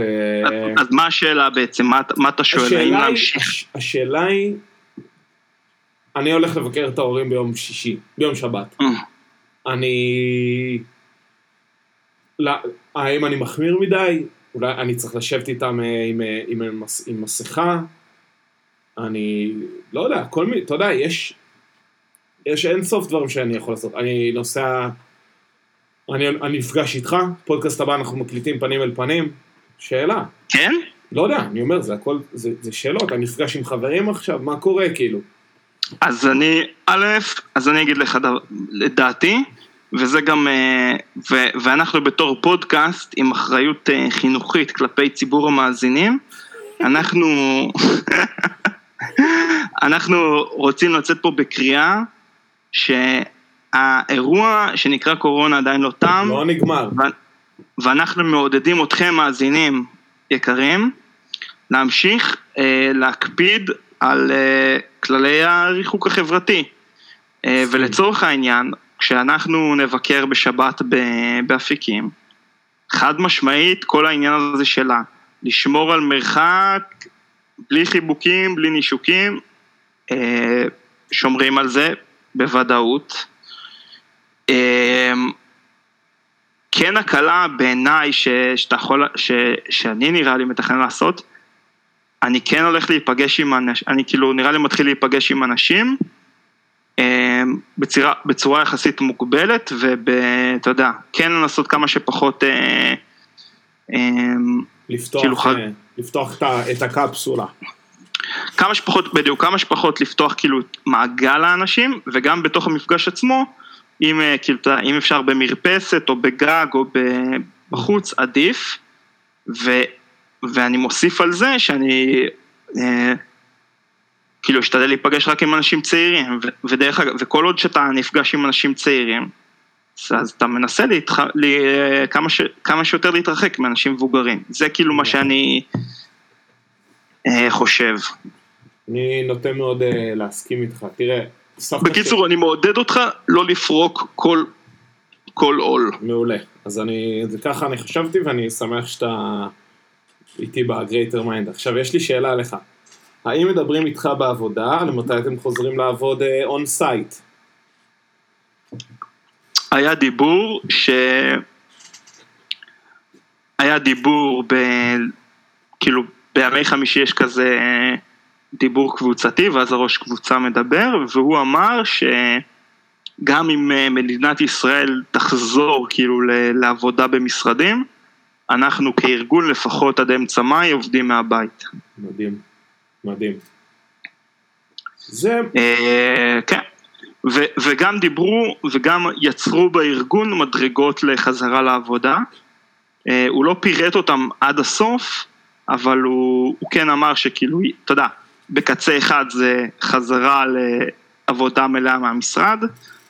מה השאלה בעצם? מה אתה שואל? השאלה היא, אני הולך לבקר את ההורים ביום שישי, ביום שבת. האם אני מחמיר מדי? אולי אני צריך לשבת איתם עם מסכה, אני לא יודע, אתה יודע, יש אין סוף דברים שאני יכול לעשות, אני נוסע, אני נפגש איתך, פודקאסט הבא אנחנו מקליטים פנים אל פנים, שאלה. כן? לא יודע, אני אומר, זה הכל, זה שאלות, אני נפגש עם חברים עכשיו, מה קורה כאילו? אז אני אגיד לך לדעתי, וזה גם, ואנחנו בתור פודקאסט עם אחריות חינוכית כלפי ציבור המאזינים, אנחנו רוצים לצאת פה בקריאה שהאירוע שנקרא קורונה עדיין לא תם, לא נגמר. ואנחנו מעודדים אתכם מאזינים יקרים להמשיך להקפיד על כללי הריחוק החברתי, ולצורך העניין כשאנחנו נבקר בשבת באפיקים, חד משמעית כל העניין הזה שלה, לשמור על מרחק, בלי חיבוקים, בלי נישוקים, שומרים על זה בוודאות. כן, הקלה בעיניי שאני נראה לי מתכן לעשות, אני כן הולך להיפגש עם אנשים, אני כאילו נראה לי מתחיל להיפגש עם אנשים, בצורה יחסית מוגבלת, ואתה יודע, כן לנסות כמה שפחות לפתוח את הקפסולה. כמה שפחות, בדיוק, כמה שפחות לפתוח כאילו מעגל האנשים, וגם בתוך המפגש עצמו, אם אפשר במרפסת או בגג או בחוץ, עדיף, ואני מוסיף על זה שאני כאילו השתדל להיפגש רק עם אנשים צעירים, וכל עוד שאתה נפגש עם אנשים צעירים, אז אתה מנסה כמה שיותר להתרחק מאנשים מבוגרים. זה כאילו מה שאני חושב. אני נוטה מאוד להסכים איתך. תראה, בקיצור, אני מעודד אותך לא לפרוק כל עול. מעולה. אז ככה אני חשבתי, ואני שמח שאתה איתי בגרייטר מיינד. עכשיו, יש לי שאלה עליך. האם מדברים איתך בעבודה, למתי אתם חוזרים לעבוד און סייט? היה דיבור כאילו בימי חמישי יש כזה דיבור קבוצתי, ואז הראש קבוצה מדבר, והוא אמר שגם אם מדינת ישראל תחזור כאילו לעבודה במשרדים, אנחנו כארגון לפחות עד אמצע מאי עובדים מהבית. מדהים, מדהים. זה... כן. וגם דיברו וגם יצרו בארגון מדרגות לחזרה לעבודה. הוא לא פירט אותם עד הסוף, אבל הוא כן אמר שכאילו, אתה יודע, בקצה אחד זה חזרה לעבודה מלאה מהמשרד,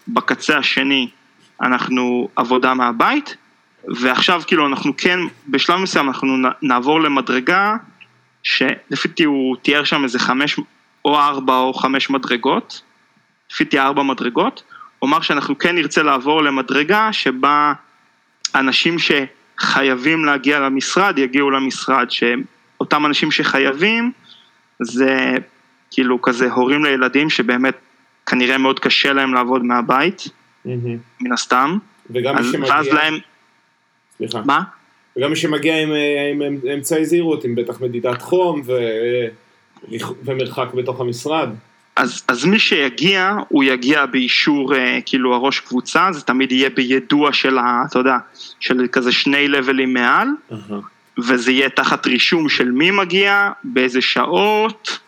בקצה השני אנחנו עבודה מהבית, ועכשיו כאילו אנחנו כן, בשלב מסוים אנחנו נעבור למדרגה, שלפי הוא תיאר שם איזה 5 או 4 או 5 מדרגות, לפי 4 מדרגות, אומר שאנחנו כן נרצה לעבור למדרגה, שבה אנשים שחייבים להגיע למשרד, יגיעו למשרד, שאותם אנשים שחייבים, זה כאילו כזה הורים לילדים, שבאמת כנראה מאוד קשה להם לעבוד מהבית, מן הסתם. וגם מי שמגיע... ואז להם... סליחה. מה? וגם מי שמגיע עם אמצעי זהירות, עם בטח מדידת חום ומרחק בתוך המשרד. אז מי שיגיע, הוא יגיע באישור, כאילו הראש קבוצה, זה תמיד יהיה בידוע של, אתה יודע, של כזה 2 לבלים מעל, וזה יהיה תחת רישום של מי מגיע, באיזה שעות,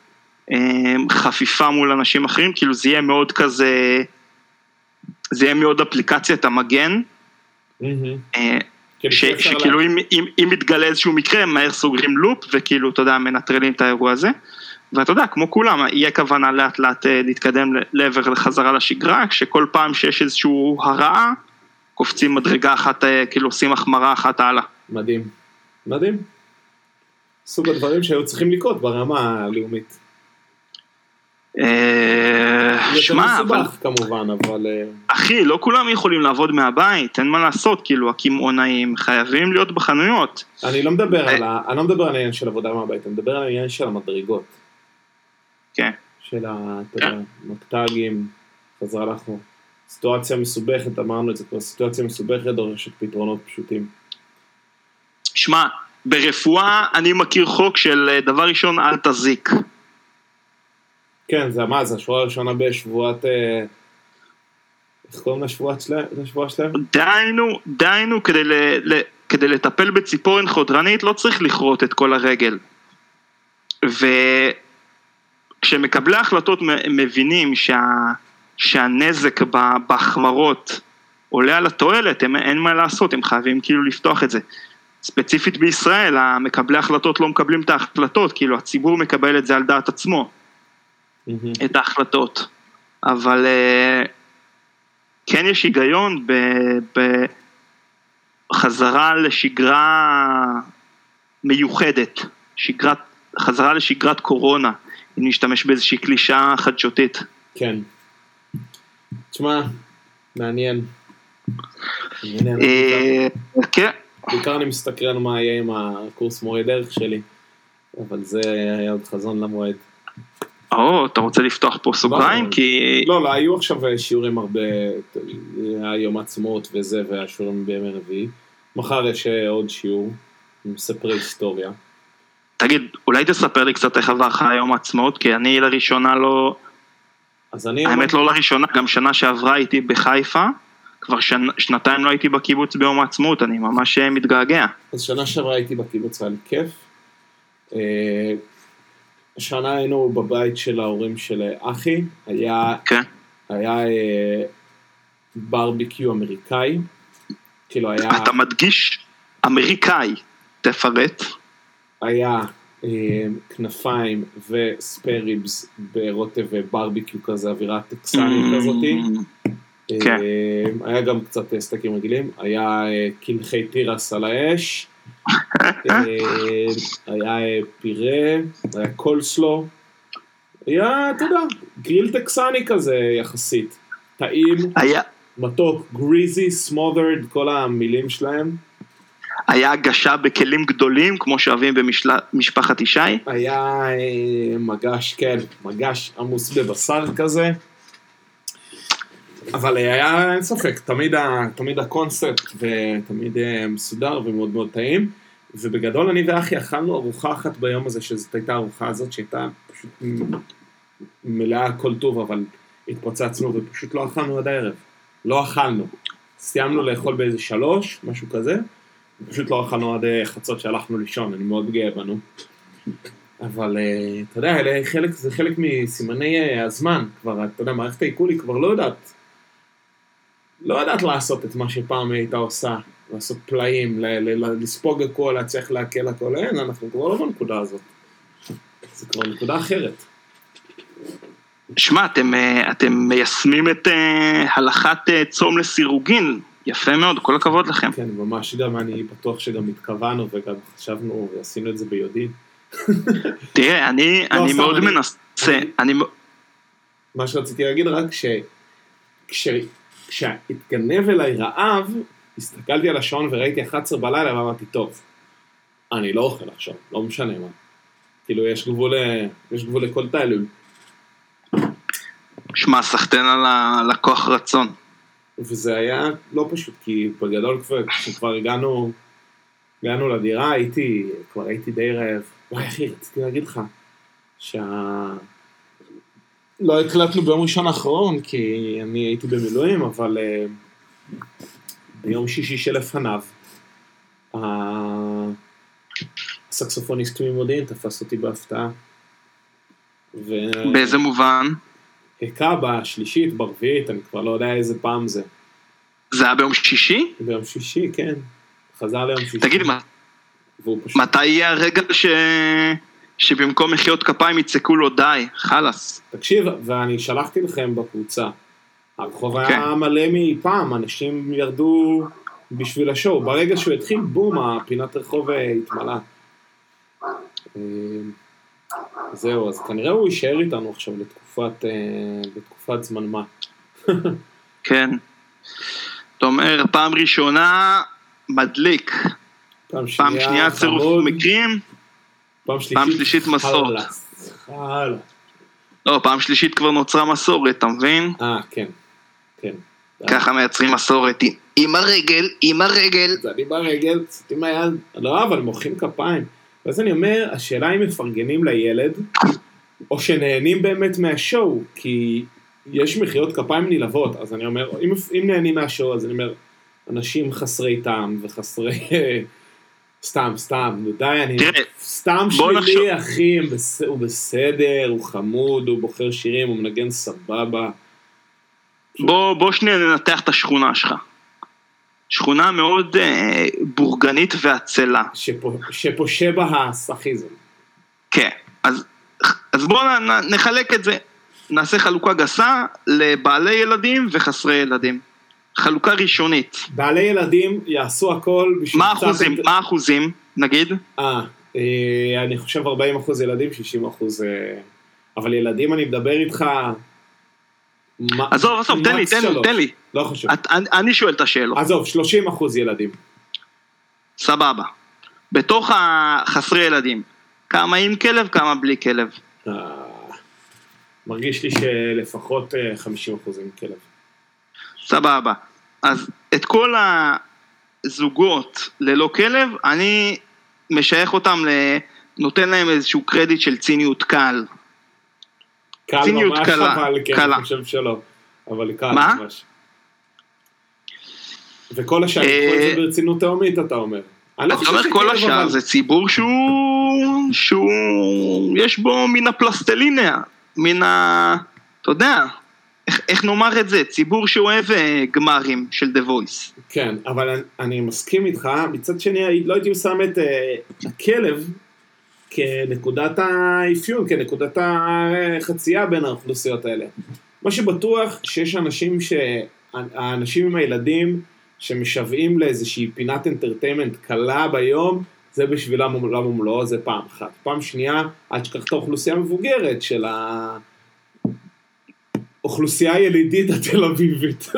חפיפה מול אנשים אחרים, כאילו זה יהיה מאוד כזה, זה יהיה מאוד אפליקציית המגן, שכאילו אם מתגלה איזשהו מקרה, מהר סוגרים לופ, וכאילו, אתה יודע, מנטרלים את האירוע הזה, ואתה יודע, כמו כולם, יהיה כוונה לאט לאט להתקדם לעבר לחזרה לשגרה, כשכל פעם שיש איזשהו הרעה, קופצים מדרגה אחת, כאילו עושים החמרה אחת הלאה. מדהים, מדהים. סוג הדברים שהיו צריכים לקרות ברמה הלאומית. שמה, אבל... כמובן, אבל... אחי, לא כולם יכולים לעבוד מהבית, אין מה לעשות, כאילו, הכמעונאים חייבים להיות בחנויות. אני לא מדבר על העניין של עבודה מהבית, אני מדבר על העניין של המדרגות. כן. של המקטגים, חזרה אנחנו. סיטואציה מסובכת, אמרנו את זה כבר, סיטואציה מסובכת דורשת פתרונות פשוטים. שמע, ברפואה אני מכיר חוק של דבר ראשון, אל תזיק. כן, זה מה, זה השבועה הראשונה בשבועת, איך קוראים לשבועה שלהם? דיינו, כדי לטפל בציפורן חודרנית לא צריך לכרות את כל הרגל. ו... כשמקבלי ההחלטות מבינים שהנזק בהחמרות עולה על התועלת, אין מה לעשות, הם חייבים כאילו לפתוח את זה. ספציפית בישראל, המקבלי ההחלטות לא מקבלים את ההחלטות, כאילו הציבור מקבל את זה על דעת עצמו, את ההחלטות. אבל כן יש היגיון בחזרה לשגרה מיוחדת, חזרה לשגרת קורונה, אם נשתמש באיזושהי קלישה חדשותית. כן. תשמע, מעניין. כן. בעיקר אני מסתקרן מה יהיה עם הקורס מורי דרך שלי, אבל זה היה עוד חזון למועד. אתה רוצה לפתוח פה סוגריים? לא, היו עכשיו שיעורים הרבה, היום עצמאות וזה, והשיעורים בימי רביעי. מחר יש עוד שיעור, מספרי היסטוריה. תגיד, אולי תספר לי קצת איך עבר לך היום עצמאות, כי אני לראשונה לא... האמת לא לראשונה, גם שנה שעברה הייתי בחיפה, כבר שנתיים לא הייתי בקיבוץ ביום העצמאות, אני ממש מתגעגע. אז שנה שעברה הייתי בקיבוץ, היה לי כיף. השנה היינו בבית של ההורים של אחי, היה ברביקיו אמריקאי. אתה מדגיש אמריקאי, תפרט. היה כנפיים וספריבס ברוטב וברביקיו כזה, אווירה טקסנית כזאת. היה גם קצת סטייקים רגילים, היה קלחי טירס על האש, היה פירה, היה קולסלו, היה, אתה יודע, גריל טקסני כזה יחסית, טעים, מתוק, גריזי, סמות'רד, כל המילים שלהם. היה הגשה בכלים גדולים, כמו שאוהבים במשפחת ישי. היה מגש, כן, מגש עמוס בבשר כזה. אבל היה אין ספק, תמיד הקונספט, ותמיד מסודר ומאוד מאוד טעים. ובגדול אני ואחי אכלנו ארוחה אחת ביום הזה, שזאת הייתה ארוחה הזאת, שהייתה פשוט מלאה כל טוב, אבל התפוצצנו ופשוט לא אכלנו עד הערב. לא אכלנו. סיימנו לאכול באיזה 3, משהו כזה. פשוט לא אכלנו עד חצות שהלכנו לישון, אני מאוד גאה בנו. אבל אתה יודע, זה חלק מסימני הזמן, כבר, אתה יודע, מערכת העיכול היא כבר לא יודעת לעשות את מה שפעם הייתה עושה, לעשות פלאים, לספוג הכל, להצליח להקל הכל, אין, אנחנו כבר לא בנקודה הזאת. זה כבר נקודה אחרת. שמע, אתם מיישמים את הלכת צום לסירוגין, יפה מאוד, כל הכבוד לכם. כן, ממש, גם אני בטוח שגם התכוונו וגם חשבנו ועשינו את זה ביודעין. תראה, אני מאוד מנסה. מה שרציתי להגיד רק כשהתגנב אליי רעב, הסתכלתי על השעון וראיתי 11 בלילה ואמרתי, טוב, אני לא אוכל עכשיו, לא משנה מה. כאילו, יש גבול לכל תעלול. שמע, סחטן על הלקוח רצון. וזה היה לא פשוט, כי בגדול כבר הגענו לדירה, כבר הייתי די רעב. וואי אחי, רציתי להגיד לך, לא הקלטנו ביום ראשון האחרון, כי אני הייתי במילואים, אבל ביום שישי שלפניו, הסקסופוניסט ממודיעין תפס אותי בהפתעה. באיזה מובן? הכה בשלישית, ברביעית, אני כבר לא יודע איזה פעם זה. זה היה ביום שישי? ביום שישי, כן. חזר ליום שישי. תגיד מה? מתי יהיה הרגע שבמקום מחיות כפיים יצקו לו די, חלס. תקשיב, ואני שלחתי לכם בקבוצה. הרחוב היה מלא מפעם, אנשים ירדו בשביל השואו. ברגע שהוא התחיל, בום, הפינת הרחוב התמלאה. זהו, אז כנראה הוא יישאר איתנו עכשיו בתקופת זמן מה. כן. אתה אומר, פעם ראשונה, מדליק. פעם שנייה צירוף מקרים. פעם שלישית מסורת. לא, פעם שלישית כבר נוצרה מסורת, אתה מבין? כן. ככה מייצרים מסורת. עם הרגל. זה אני ברגל, צאתי מהיד. לא, אבל מוחאים כפיים. ואז אני אומר, השאלה היא מפרגנים לילד, או שנהנים באמת מהשואו, כי יש מחיאות כפיים נלוות, אז אני אומר, אם נהנים מהשואו, אז אני אומר, אנשים חסרי טעם וחסרי... סתם, די, אני... סתם שלי, אחי, הוא בסדר, הוא חמוד, הוא בוחר שירים, הוא מנגן סבבה. בוא שניה ננתח את השכונה שלך. שכונה מאוד בורגנית והצלה. שפושה בה הסכיזם. כן, אז בואו נחלק את זה. נעשה חלוקה גסה לבעלי ילדים וחסרי ילדים. חלוקה ראשונית. בעלי ילדים יעשו הכל... מה האחוזים, נגיד? אני חושב 40% ילדים, 60%... אבל ילדים אני מדבר איתך... עזוב, תן לי. לא חושב. אני שואל את השאלות. עזוב, 30% ילדים. סבבה. בתוך החסרי ילדים, כמה עם כלב, כמה בלי כלב? מרגיש לי שלפחות 50% עם כלב. סבבה. אז את כל הזוגות ללא כלב, אני משייך אותם, נותן להם איזשהו קרדיט של ציניות קל. קל ממש, אבל כן, אני חושב שלא. אבל קל ממש. וכל השאר, כל זה ברצינות תאומית, אתה אומר. אתה אומר כל השאר, זה ציבור שהוא, יש בו מן הפלסטליניה, מן ה... אתה יודע... איך נאמר את זה? ציבור שאוהב גמרים של The Voice. כן, אבל אני מסכים איתך, מצד שני לא הייתי שם את הכלב כנקודת האפיון, כנקודת החצייה בין האוכלוסיות האלה. מה שבטוח שיש האנשים עם הילדים שמשוועים לאיזושהי פינת אנטרטיימנט קלה ביום, זה בשבילם לא, זה פעם אחת. פעם שנייה, עד שכחת האוכלוסייה מבוגרת של אוכלוסייה ילידית התל אביבית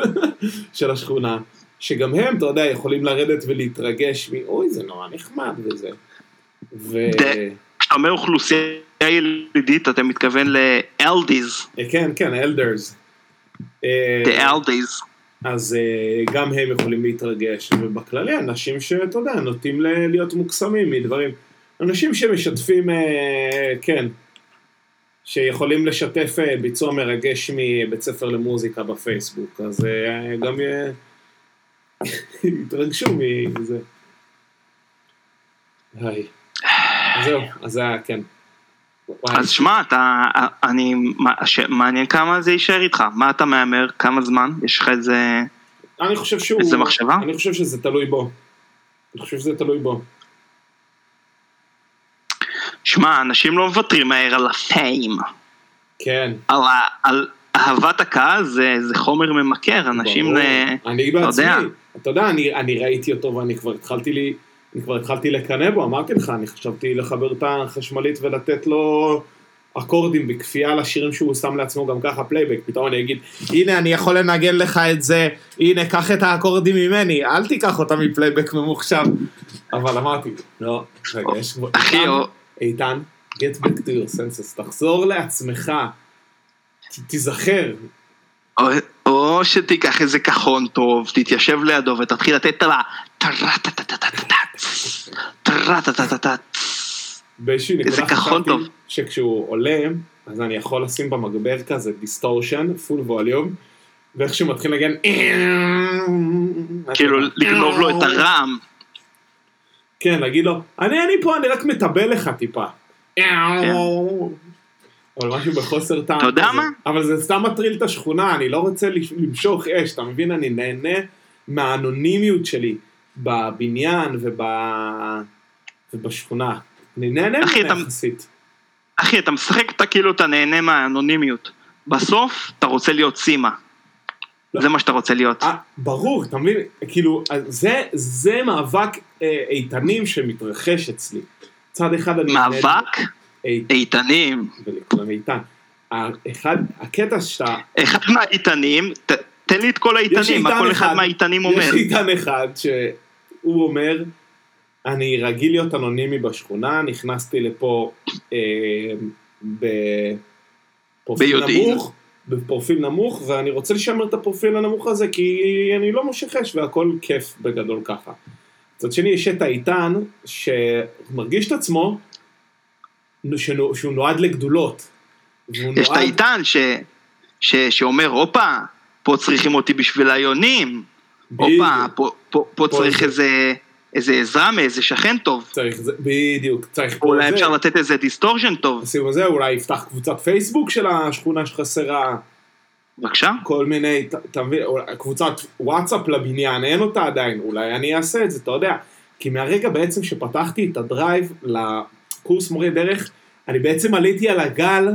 של השכונה, שגם הם, אתה יודע, יכולים לרדת ולהתרגש, אוי, זה נורא נחמד וזה. כשאתה אומר אוכלוסייה ילידית, אתה מתכוון לאלדיז. כן, האלדרס. האלדיז. אז גם הם יכולים להתרגש, ובכללי, אנשים שאתה יודע, נוטים להיות מוקסמים מדברים. אנשים שמשתפים, כן, שיכולים לשתף ביצוע מרגש מבית ספר למוזיקה בפייסבוק, אז גם יתרגשו מזה. זהו, אז כן. אז שמע, מעניין כמה זה יישאר איתך, מה אתה מאמר, כמה זמן, יש לך איזה... אני חושב שהוא... איזה מחשבה? אני חושב שזה תלוי בו. שמע, אנשים לא מבטרים מהר על הפיים. כן. על אהבת הקהל זה חומר ממכר, אנשים... אני בעצמי, אתה יודע, אני ראיתי אותו ואני כבר התחלתי לקנא בו, אמרתי לך, אני חשבתי לחבר את החשמלית ולתת לו אקורדים בכפייה לשירים שהוא שם לעצמו גם ככה פלייבק, פתאום אני אגיד, הנה אני יכול לנגן לך את זה, הנה קח את האקורדים ממני, אל תיקח אותם מפלייבק ממוחשב, אבל אמרתי, לא, רגע, יש כבר... איתן, get back to your senses, תחזור לעצמך, תיזכר. או שתיקח איזה כחון טוב, תתיישב לידו ותתחיל לתת לה, באיזושהי נקודה חשבתי שכשהוא עולה, אז אני יכול לשים במגבר כזה דיסטורשן, פול ווליום, ואיך שהוא מתחיל לגן, כאילו לגנוב לו את הרם. כן, להגיד לו, אני פה, אני רק מטבל לך טיפה. אבל משהו בחוסר טעם. אתה יודע מה? אבל זה סתם מטריל את השכונה, אני לא רוצה למשוך אש, אתה מבין? אני נהנה מהאנונימיות שלי בבניין ובשכונה. אני נהנה מהיחסית. אחי, אתה משחק, אתה כאילו אתה נהנה מהאנונימיות. בסוף, אתה רוצה להיות סימה. זה מה שאתה רוצה להיות. ברור, אתה מבין? כאילו, זה מאבק איתנים שמתרחש אצלי. צד אחד אני... מאבק? איתנים. איתן. הקטע שאתה... אחד מהאיתנים, תן לי את כל האיתנים, מה כל אחד מהאיתנים אומר. יש איתן אחד שהוא אומר, אני רגיל להיות אנונימי בשכונה, נכנסתי לפה בפרופיל נמוך, ואני רוצה לשמר את הפרופיל הנמוך הזה, כי אני לא מושחש, והכל כיף בגדול ככה. זאת שני, יש את האיתן שמרגיש את עצמו, שהוא נועד לגדולות. יש את האיתן שאומר, אופה, פה צריכים אותי בשביל העיונים, אופה, פה צריך איזה עזרה מאיזה שכן טוב. בדיוק, צריך פה. אולי אפשר לתת איזה דיסטורשן טוב. עושים את זה, אולי יפתח קבוצת פייסבוק של השכונה שחסרה. בבקשה? כל מיני, קבוצת וואטסאפ לבניין, אין אותה עדיין, אולי אני אעשה את זה, אתה יודע. כי מהרגע בעצם שפתחתי את הדרייב לקורס מורי דרך, אני בעצם עליתי על הגל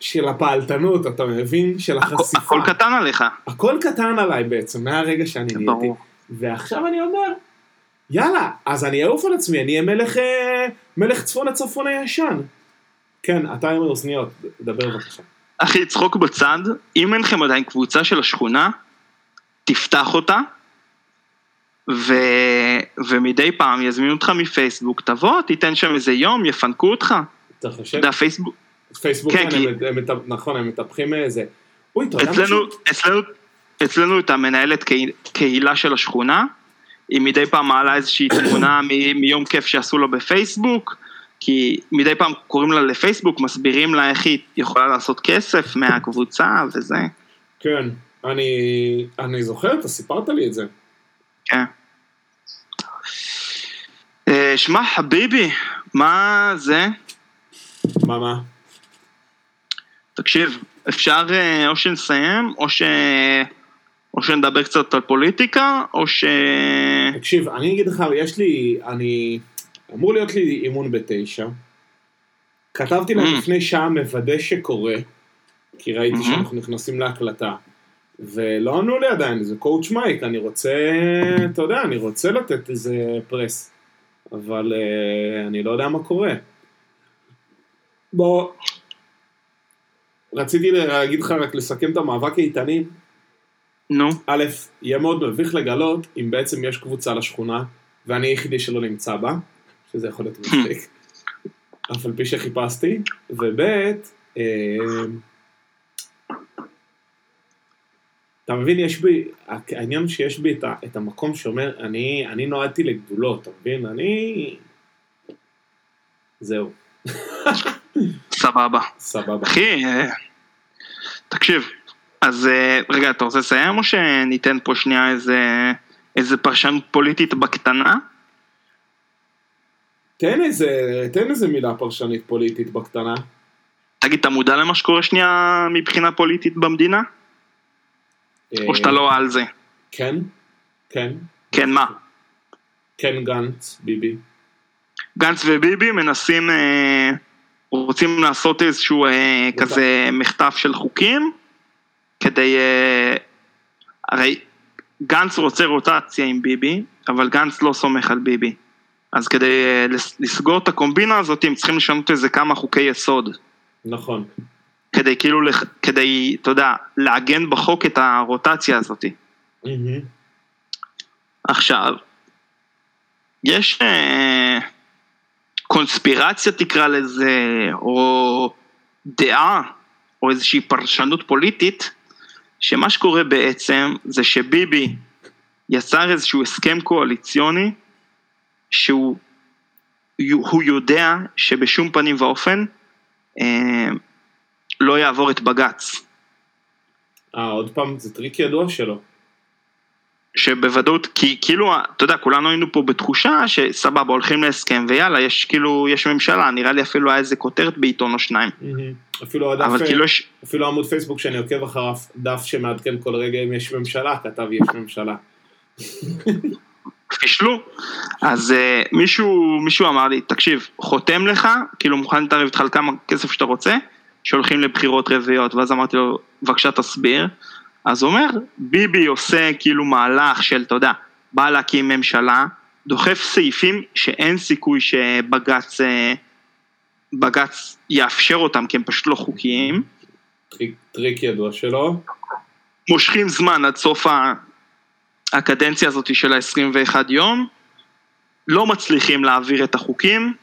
של הפעלתנות, אתה מבין? של החשיפה. הכל קטן עליך. הכל קטן עליי בעצם, מהרגע שאני נהייתי. ועכשיו אני אומר... יאללה, אז אני אעוף על עצמי, אני אהיה מלך צפון הצפון הישן. כן, אתה עם אוזניות, דבר בבקשה. אחי, צחוק בצד, אם אינכם עדיין קבוצה של השכונה, תפתח אותה, ומדי פעם יזמינו אותך מפייסבוק, תבוא, תיתן שם איזה יום, יפנקו אותך. אתה חושב? אתה פייסבוק. פייסבוק, נכון, הם מטפחים איזה. אצלנו את המנהלת קהילה של השכונה, היא מדי פעם מעלה איזושהי תמונה מיום כיף שעשו לו בפייסבוק, כי מדי פעם קוראים לה לפייסבוק, מסבירים לה איך היא יכולה לעשות כסף מהקבוצה וזה. כן, אני זוכר, אתה סיפרת לי את זה. כן. שמע, חביבי, מה זה? מה? תקשיב, אפשר או שנסיים, או שנדבר קצת על פוליטיקה, או ש... תקשיב, אני אגיד לך, אמור להיות לי אימון 9, כתבתי להם לפני שעה מוודא שקורה, כי ראיתי שאנחנו נכנסים להקלטה, ולא ענו לי עדיין, זה קואוץ' מייק, אני רוצה, אתה יודע, אני רוצה לתת איזה פרס, אבל אני לא יודע מה קורה. בוא, רציתי להגיד לך רק לסכם את המאבק האיתנים, א', יהיה מאוד מביך לגלות אם בעצם יש קבוצה לשכונה ואני היחידי שלא נמצא בה, שזה יכול להיות מצחיק אף על פי שחיפשתי, וב' אתה מבין, יש בי העניין שיש בי את המקום שאומר אני נועדתי לגדולות, אתה מבין? אני זהו. סבבה אחי, תקשיב, אז רגע, אתה רוצה לסיים או שניתן פה שנייה איזה פרשנות פוליטית בקטנה? תן איזה מילה פרשנית פוליטית בקטנה. תגיד, אתה מודע למה שקורה שנייה מבחינה פוליטית במדינה? או שאתה לא על זה? כן, כן. כן מה? כן גנץ, ביבי. גנץ וביבי מנסים, רוצים לעשות איזשהו כזה מכתף של חוקים, כדי, הרי גנץ רוצה רוטציה עם ביבי, אבל גנץ לא סומך על ביבי. אז כדי לסגור את הקומבינה הזאת, הם צריכים לשנות איזה כמה חוקי יסוד. נכון. כדי כאילו, כדי, אתה יודע, לעגן בחוק את הרוטציה הזאת. עכשיו, יש קונספירציה תקרא לזה, או דעה, או איזושהי פרשנות פוליטית, שמה שקורה בעצם זה שביבי יצר איזשהו הסכם קואליציוני, שהוא יודע שבשום פנים ואופן לא יעבור את בגץ. עוד פעם, זה טריק ידוע שלו. שבוודאות, כי כאילו, אתה יודע, כולנו היינו פה בתחושה שסבבה, הולכים להסכם, ויאללה, יש כאילו, יש ממשלה, נראה לי אפילו היה איזה כותרת בעיתון או שניים. אפילו עמוד פייסבוק שאני עוקב אחריו, דף שמעדכן כל רגע אם יש ממשלה, כתב יש ממשלה. פישלו, אז מישהו אמר לי, תקשיב, חותם לך, כאילו מוכן לתרב איתך על כמה כסף שאתה רוצה, שהולכים לבחירות רביעיות, ואז אמרתי לו, בבקשה תסביר, אז הוא אומר, ביבי עושה כאילו מהלך של, אתה יודע, בא להקים ממשלה, דוחף סעיפים שאין סיכוי שבגץ יאפשר אותם, כי הם פשוט לא חוקיים. טריק ידוע שלו. מושכים זמן עד סוף הקדנציה הזאת של ה-21 יום, לא מצליחים להעביר את החוקים,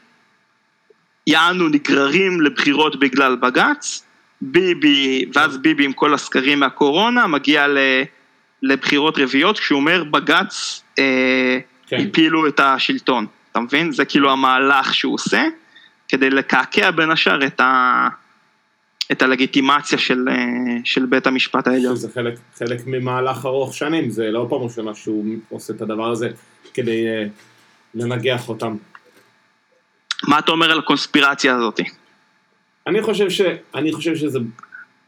יענו נגררים לבחירות בגלל בגץ, ואז ביבי עם כל הסקרים מהקורונה, מגיע לבחירות רביעיות, כשהוא אומר בגץ הפילו את השלטון, אתה מבין? זה כאילו המהלך שהוא עושה, כדי לקעקע בין השאר את הלגיטימציה של בית המשפט העליון. זה חלק ממהלך ארוך שנים, זה לא פעם ראשונה שהוא עושה את הדבר הזה כדי לנגח אותם. מה אתה אומר על הקונספירציה הזאת? אני חושב שזה...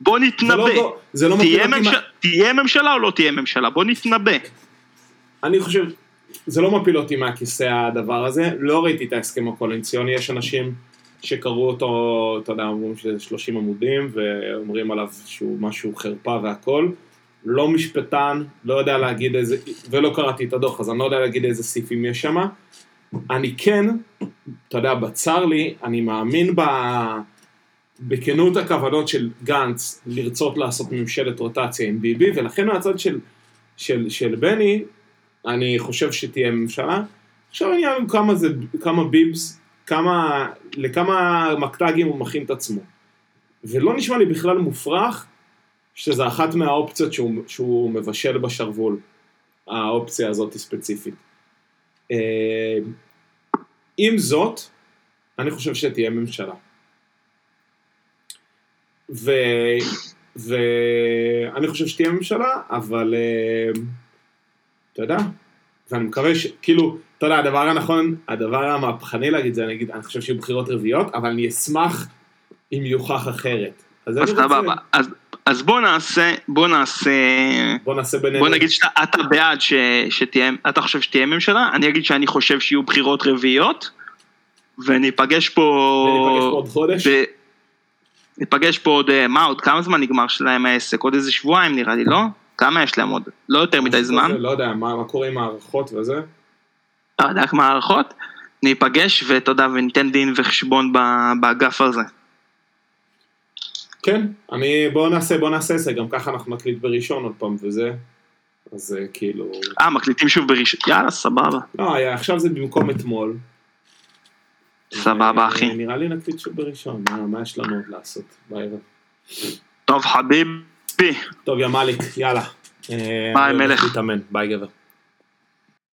בוא נתנבא. תהיה ממשלה או לא תהיה ממשלה? בוא נתנבא. אני חושב, זה לא מפיל אותי מהכיסא הדבר הזה, לא ראיתי את ההסכם הקואליציוני, יש אנשים שקראו אותו, אתה יודע, אומרים שזה 30 עמודים, ואומרים עליו שהוא משהו חרפה והכל, לא משפטן, לא יודע להגיד איזה, ולא קראתי את הדוח, אז אני לא יודע להגיד איזה סעיפים יש שם, אני כן, אתה יודע, בצר לי, אני מאמין בכנות הכוונות של גנץ, לרצות לעשות ממשלת רוטציה עם ביבי, ולכן מהצד של בני, אני חושב שתהיה ממשלה, עכשיו אני אענו כמה ביבס, לכמה מקטגים הוא מכין את עצמו. ולא נשמע לי בכלל מופרך, שזה אחת מהאופציות שהוא מבשל בשרבול, האופציה הזאת ספציפית. עם זאת, אני חושב שתהיה ממשלה. ואני חושב שתהיה ממשלה, אבל אתה יודע, ואני מקווה שכאילו, אתה יודע, הדבר הנכון, הדבר המהפכני להגיד זה, אני חושב שיהיו בחירות רביעיות, אבל אני אשמח אם יוכח אחרת. אז בוא נעשה בינינו. בוא נגיד שאתה בעד שתהיה, אתה חושב שתהיה ממשלה, אני אגיד שאני חושב שיהיו בחירות רביעיות, וניפגש פה עוד חודש. ניפגש פה עוד, מה עוד, כמה זמן נגמר שלהם העסק? עוד איזה שבועיים נראה לי, לא? כמה יש להם עוד? לא יותר מדי זמן. לא יודע, מה קורה עם הערכות וזה? לא יודע מה הערכות, ניפגש ותודה וניתן דין וחשבון באגף הזה. כן, בוא נעשה זה, גם ככה אנחנו מקליט בראשון עוד פעם וזה, אז כאילו... מקליטים שוב בראשון, יאללה, סבבה. לא, עכשיו זה במקום אתמול. סבבה, אחי. נראה לי נקליט שוב בראשון, מה יש לנו עוד לעשות? ביי ביי. טוב, חביבי. טוב, יא מליק, יאללה. ביי, מלך. ביי, גבר.